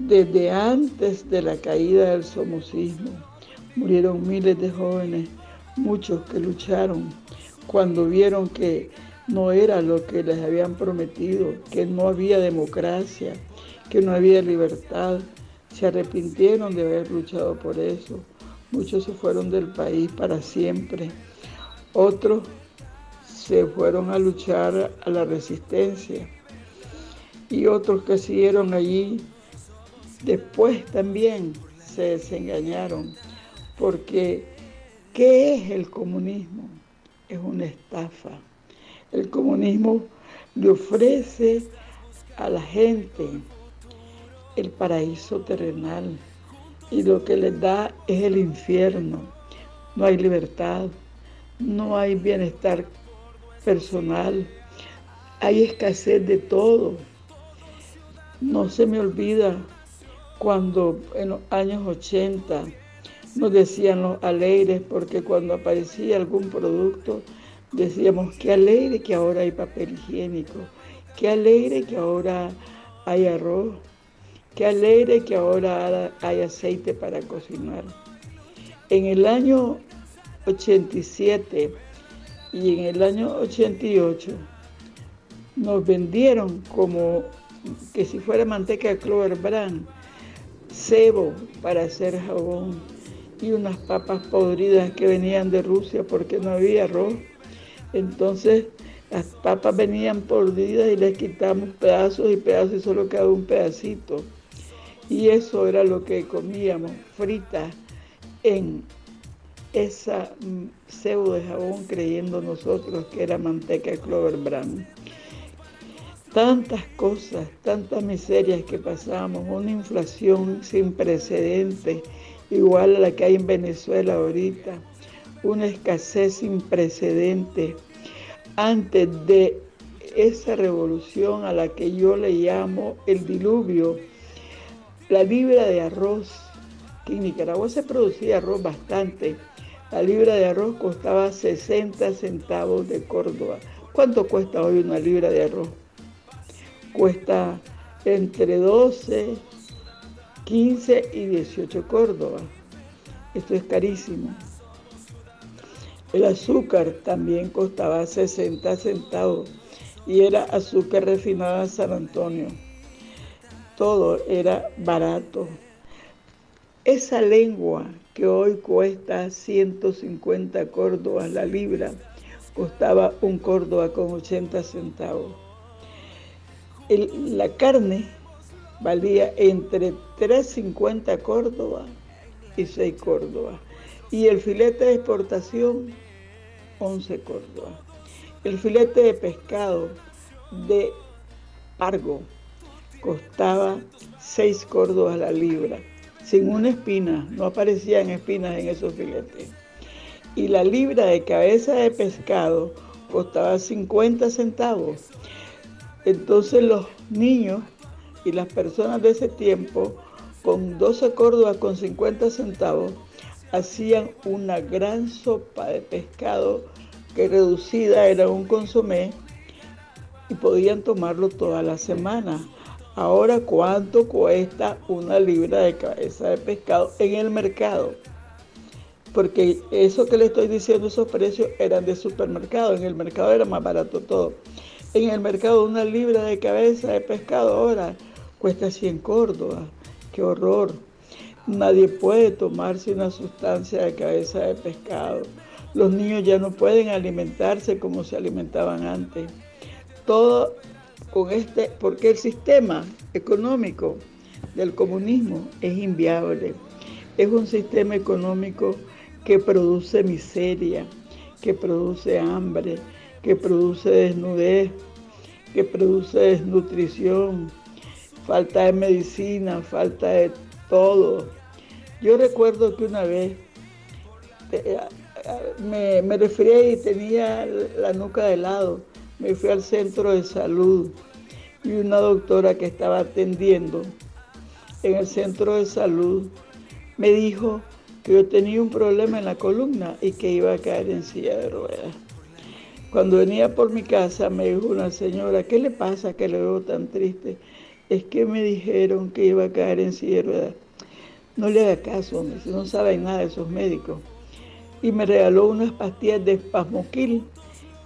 desde antes de la caída del somocismo. Murieron miles de jóvenes, muchos que lucharon cuando vieron que no era lo que les habían prometido, que no había democracia, que no había libertad. Se arrepintieron de haber luchado por eso. Muchos se fueron del país para siempre. Otros se fueron a luchar a la resistencia. Y otros que siguieron allí, después también se desengañaron. Porque, ¿qué es el comunismo? Es una estafa. El comunismo le ofrece a la gente el paraíso terrenal y lo que les da es el infierno. No hay libertad, no hay bienestar personal, hay escasez de todo. No se me olvida cuando en los años ochenta nos decían los alegres, porque cuando aparecía algún producto decíamos qué alegre que ahora hay papel higiénico, qué alegre que ahora hay arroz, qué alegre que ahora hay aceite para cocinar. En el año ochenta y siete y en el año ochenta y ocho nos vendieron como que si fuera manteca de clover bran, cebo para hacer jabón y unas papas podridas que venían de Rusia porque no había arroz. Entonces las papas venían podridas y les quitamos pedazos y pedazos y solo quedaba un pedacito. Y eso era lo que comíamos, fritas en esa cebo de jabón, creyendo nosotros que era manteca de clover bran. Tantas cosas, tantas miserias que pasamos, una inflación sin precedentes, igual a la que hay en Venezuela ahorita, una escasez sin precedentes. Antes de esa revolución a la que yo le llamo el diluvio, la libra de arroz, que en Nicaragua se producía arroz bastante, la libra de arroz costaba sesenta centavos de Córdoba. ¿Cuánto cuesta hoy una libra de arroz? Cuesta entre doce, quince y dieciocho Córdoba. Esto es carísimo. El azúcar también costaba sesenta centavos y era azúcar refinada San Antonio. Todo era barato. Esa lengua que hoy cuesta ciento cincuenta córdobas la libra, costaba un córdoba con ochenta centavos. El, la carne valía entre tres cincuenta córdobas y seis córdobas. Y el filete de exportación, once córdobas. El filete de pescado de pargo costaba seis córdobas la libra, sin una espina, no aparecían espinas en esos filetes. Y la libra de cabeza de pescado costaba cincuenta centavos. Entonces los niños y las personas de ese tiempo, con doce córdobas con cincuenta centavos, hacían una gran sopa de pescado que reducida era un consomé y podían tomarlo toda la semana. Ahora, ¿cuánto cuesta una libra de cabeza de pescado en el mercado? Porque eso que le estoy diciendo, esos precios eran de supermercado. En el mercado era más barato todo. En el mercado una libra de cabeza de pescado ahora cuesta cien córdobas. ¡Qué horror! Nadie puede tomarse una sustancia de cabeza de pescado. Los niños ya no pueden alimentarse como se alimentaban antes. Todo con este, porque el sistema económico del comunismo es inviable. Es un sistema económico que produce miseria, que produce hambre, que produce desnudez, que produce desnutrición, falta de medicina, falta de todo. Yo recuerdo que una vez me, me resfrié y tenía la nuca de lado. Me fui al centro de salud y una doctora que estaba atendiendo en el centro de salud me dijo que yo tenía un problema en la columna y que iba a caer en silla de ruedas. Cuando venía por mi casa me dijo una señora, ¿qué le pasa que le veo tan triste? Es que me dijeron que iba a caer en silla de ruedas. No le haga caso, no saben nada de esos médicos. Y me regaló unas pastillas de Spasmoquil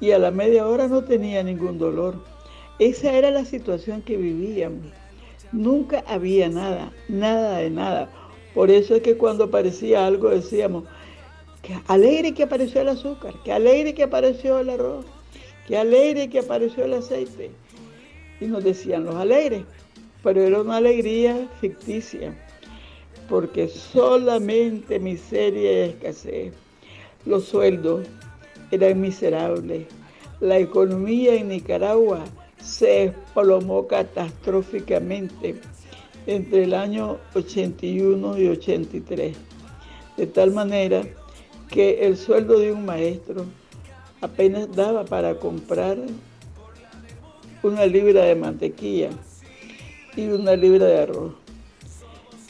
y a la media hora no tenía ningún dolor. Esa era la situación que vivíamos. Nunca había nada, nada de nada. Por eso es que cuando aparecía algo decíamos, qué alegre que apareció el azúcar, qué alegre que apareció el arroz, qué alegre que apareció el aceite. Y nos decían los alegres, pero era una alegría ficticia, porque solamente miseria y escasez. Los sueldos eran miserables. La economía en Nicaragua se desplomó catastróficamente entre el año ochenta y uno y ochenta y tres, de tal manera que el sueldo de un maestro apenas daba para comprar una libra de mantequilla y una libra de arroz.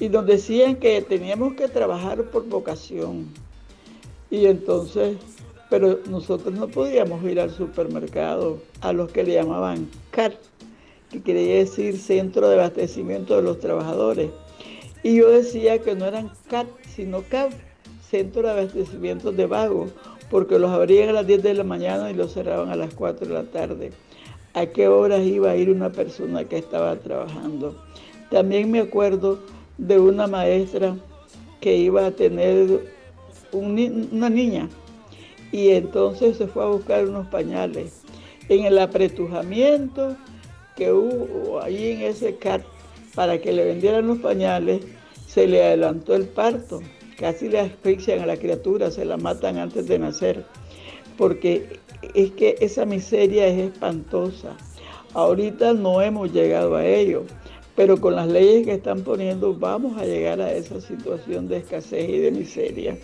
Y nos decían que teníamos que trabajar por vocación. Y entonces, pero nosotros no podíamos ir al supermercado, a los que le llamaban C A R, que quería decir Centro de Abastecimiento de los Trabajadores. Y yo decía que no eran C A T, sino C A V, Centro de Abastecimiento de Vagos, porque los abrían a las diez de la mañana y los cerraban a las cuatro de la tarde. ¿A qué horas iba a ir una persona que estaba trabajando? También me acuerdo de una maestra que iba a tener un, una niña y entonces se fue a buscar unos pañales. En el apretujamiento que hubo allí en ese C A T para que le vendieran los pañales, se le adelantó el parto. Casi le asfixian a la criatura, se la matan antes de nacer, porque es que esa miseria es espantosa. Ahorita no hemos llegado a ello, pero con las leyes que están poniendo vamos a llegar a esa situación de escasez y de miseria,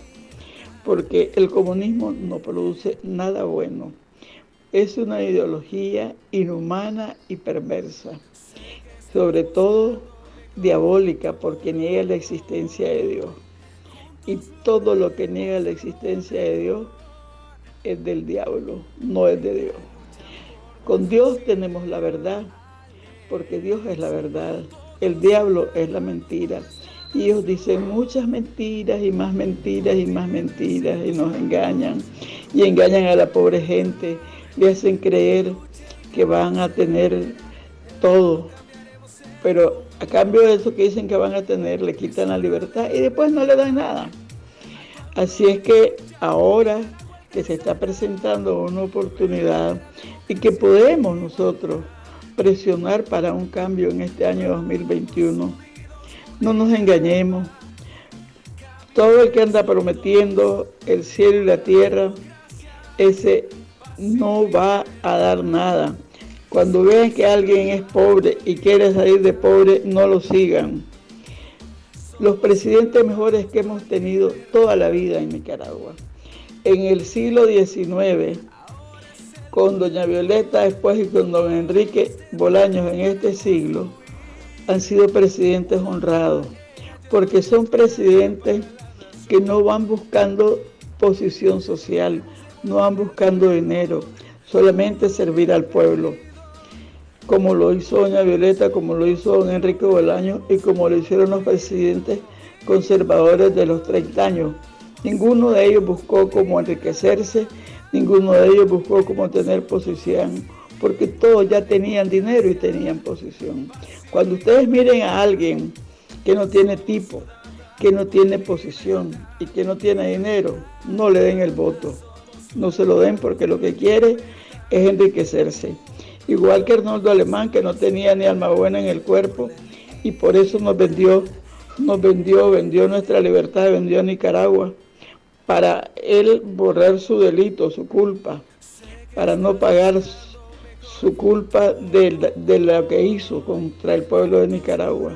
porque el comunismo no produce nada bueno. Es una ideología inhumana y perversa, sobre todo diabólica, porque niega la existencia de Dios. Y todo lo que niega la existencia de Dios es del diablo, no es de Dios. Con Dios tenemos la verdad, porque Dios es la verdad, el diablo es la mentira. Y ellos dicen muchas mentiras y más mentiras y más mentiras y nos engañan. Y engañan a la pobre gente, le hacen creer que van a tener todo. Pero a cambio de eso que dicen que van a tener, le quitan la libertad y después no le dan nada. Así es que ahora que se está presentando una oportunidad y que podemos nosotros presionar para un cambio en este año dos mil veintiuno, no nos engañemos. Todo el que anda prometiendo el cielo y la tierra, ese no va a dar nada. Cuando vean que alguien es pobre y quiere salir de pobre, no lo sigan. Los presidentes mejores que hemos tenido toda la vida en Nicaragua. En el siglo diecinueve, con doña Violeta después y con don Enrique Bolaños en este siglo, han sido presidentes honrados, porque son presidentes que no van buscando posición social, no van buscando dinero, solamente servir al pueblo, como lo hizo doña Violeta, como lo hizo don Enrique Bolaños y como lo hicieron los presidentes conservadores de los treinta años. Ninguno de ellos buscó cómo enriquecerse, ninguno de ellos buscó cómo tener posición, porque todos ya tenían dinero y tenían posición. Cuando ustedes miren a alguien que no tiene tipo, que no tiene posición y que no tiene dinero, no le den el voto. No se lo den porque lo que quiere es enriquecerse. Igual que Arnoldo Alemán, que no tenía ni alma buena en el cuerpo y por eso nos vendió, nos vendió, vendió nuestra libertad, vendió a Nicaragua para él borrar su delito, su culpa, para no pagar su culpa de, de lo que hizo contra el pueblo de Nicaragua.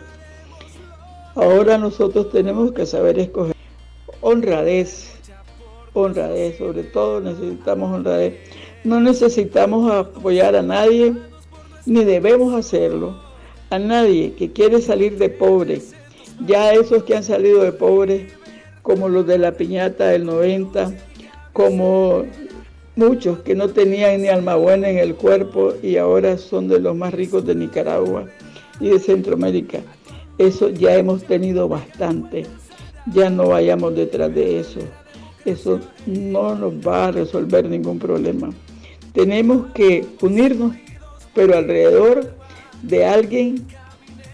Ahora nosotros tenemos que saber escoger honradez, honradez, sobre todo necesitamos honradez. No necesitamos apoyar a nadie, ni debemos hacerlo, a nadie que quiere salir de pobre. Ya esos que han salido de pobre, como los de la piñata del noventa, como muchos que no tenían ni alma buena en el cuerpo y ahora son de los más ricos de Nicaragua y de Centroamérica. Eso ya hemos tenido bastante, ya no vayamos detrás de eso. Eso no nos va a resolver ningún problema. Tenemos que unirnos, pero alrededor de alguien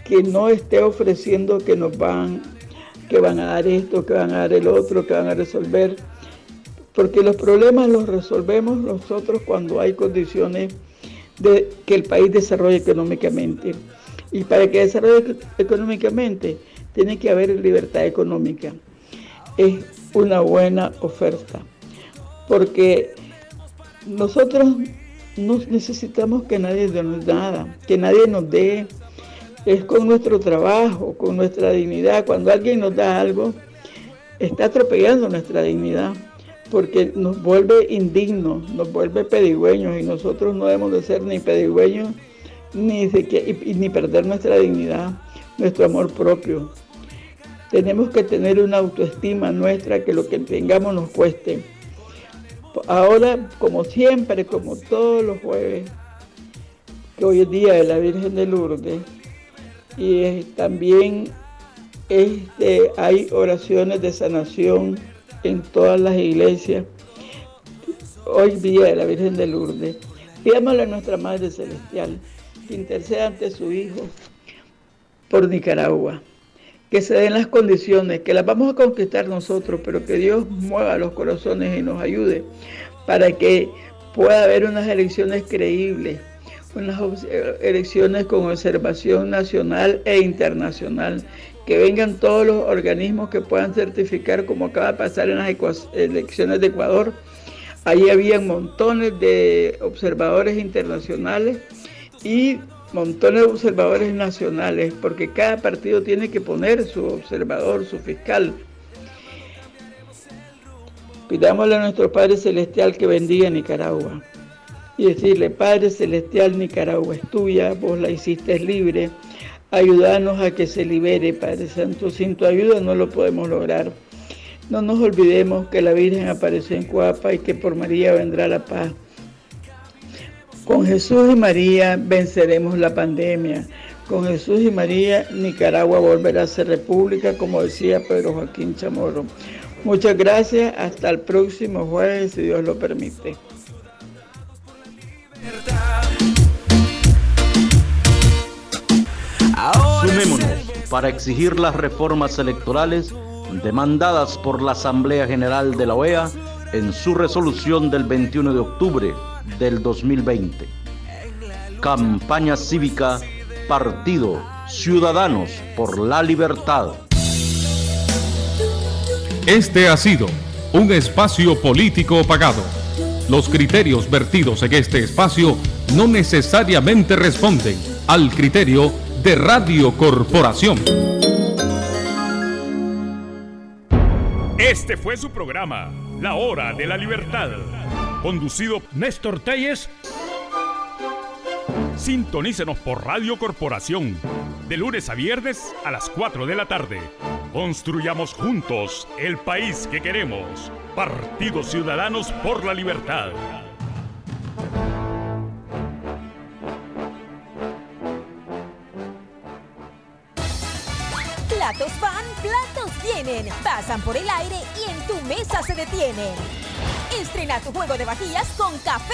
que no esté ofreciendo que nos van, que van a dar esto, que van a dar el otro, que van a resolver. Porque los problemas los resolvemos nosotros cuando hay condiciones de que el país desarrolle económicamente. Y para que desarrolle económicamente, tiene que haber libertad económica. Es una buena oferta, porque nosotros no necesitamos que nadie nos dé nada, que nadie nos dé, es con nuestro trabajo, con nuestra dignidad. Cuando alguien nos da algo, está atropellando nuestra dignidad, porque nos vuelve indignos, nos vuelve pedigüeños, y nosotros no debemos de ser ni pedigüeños, ni, ni perder nuestra dignidad, nuestro amor propio. Tenemos que tener una autoestima nuestra, que lo que tengamos nos cueste. Ahora, como siempre, como todos los jueves, que hoy es Día de la Virgen de Lourdes, y es, también este, hay oraciones de sanación en todas las iglesias. Hoy Día de la Virgen de Lourdes. Pidámosle a nuestra Madre Celestial que interceda ante su Hijo por Nicaragua, que se den las condiciones, que las vamos a conquistar nosotros, pero que Dios mueva los corazones y nos ayude para que pueda haber unas elecciones creíbles, unas elecciones con observación nacional e internacional, que vengan todos los organismos que puedan certificar, como acaba de pasar en las elecciones de Ecuador. Allí había montones de observadores internacionales y montones de observadores nacionales, porque cada partido tiene que poner su observador, su fiscal. Pidámosle a nuestro Padre Celestial que bendiga Nicaragua y decirle: Padre Celestial, Nicaragua es tuya, vos la hiciste libre, ayúdanos a que se libere, Padre Santo, sin tu ayuda no lo podemos lograr. No nos olvidemos que la Virgen apareció en Cuapa y que por María vendrá la paz. Con Jesús y María venceremos la pandemia. Con Jesús y María, Nicaragua volverá a ser república, como decía Pedro Joaquín Chamorro. Muchas gracias. Hasta el próximo jueves, si Dios lo permite. Sumémonos para exigir las reformas electorales demandadas por la Asamblea General de la O E A en su resolución del veintiuno de octubre. Del dos mil veinte. Campaña cívica, partido Ciudadanos por la Libertad. Este ha sido un espacio político pagado. Los criterios vertidos en este espacio no necesariamente responden al criterio de Radio Corporación. Este fue su programa, La Hora de la Libertad, conducido por Néstor Telles. Sintonícenos por Radio Corporación, de lunes a viernes a las cuatro de la tarde. Construyamos juntos el país que queremos. Partido Ciudadanos por la Libertad. Platos van, platos vienen. Pasan por el aire y en tu mesa se detienen. Estrena tu juego de vajillas con café.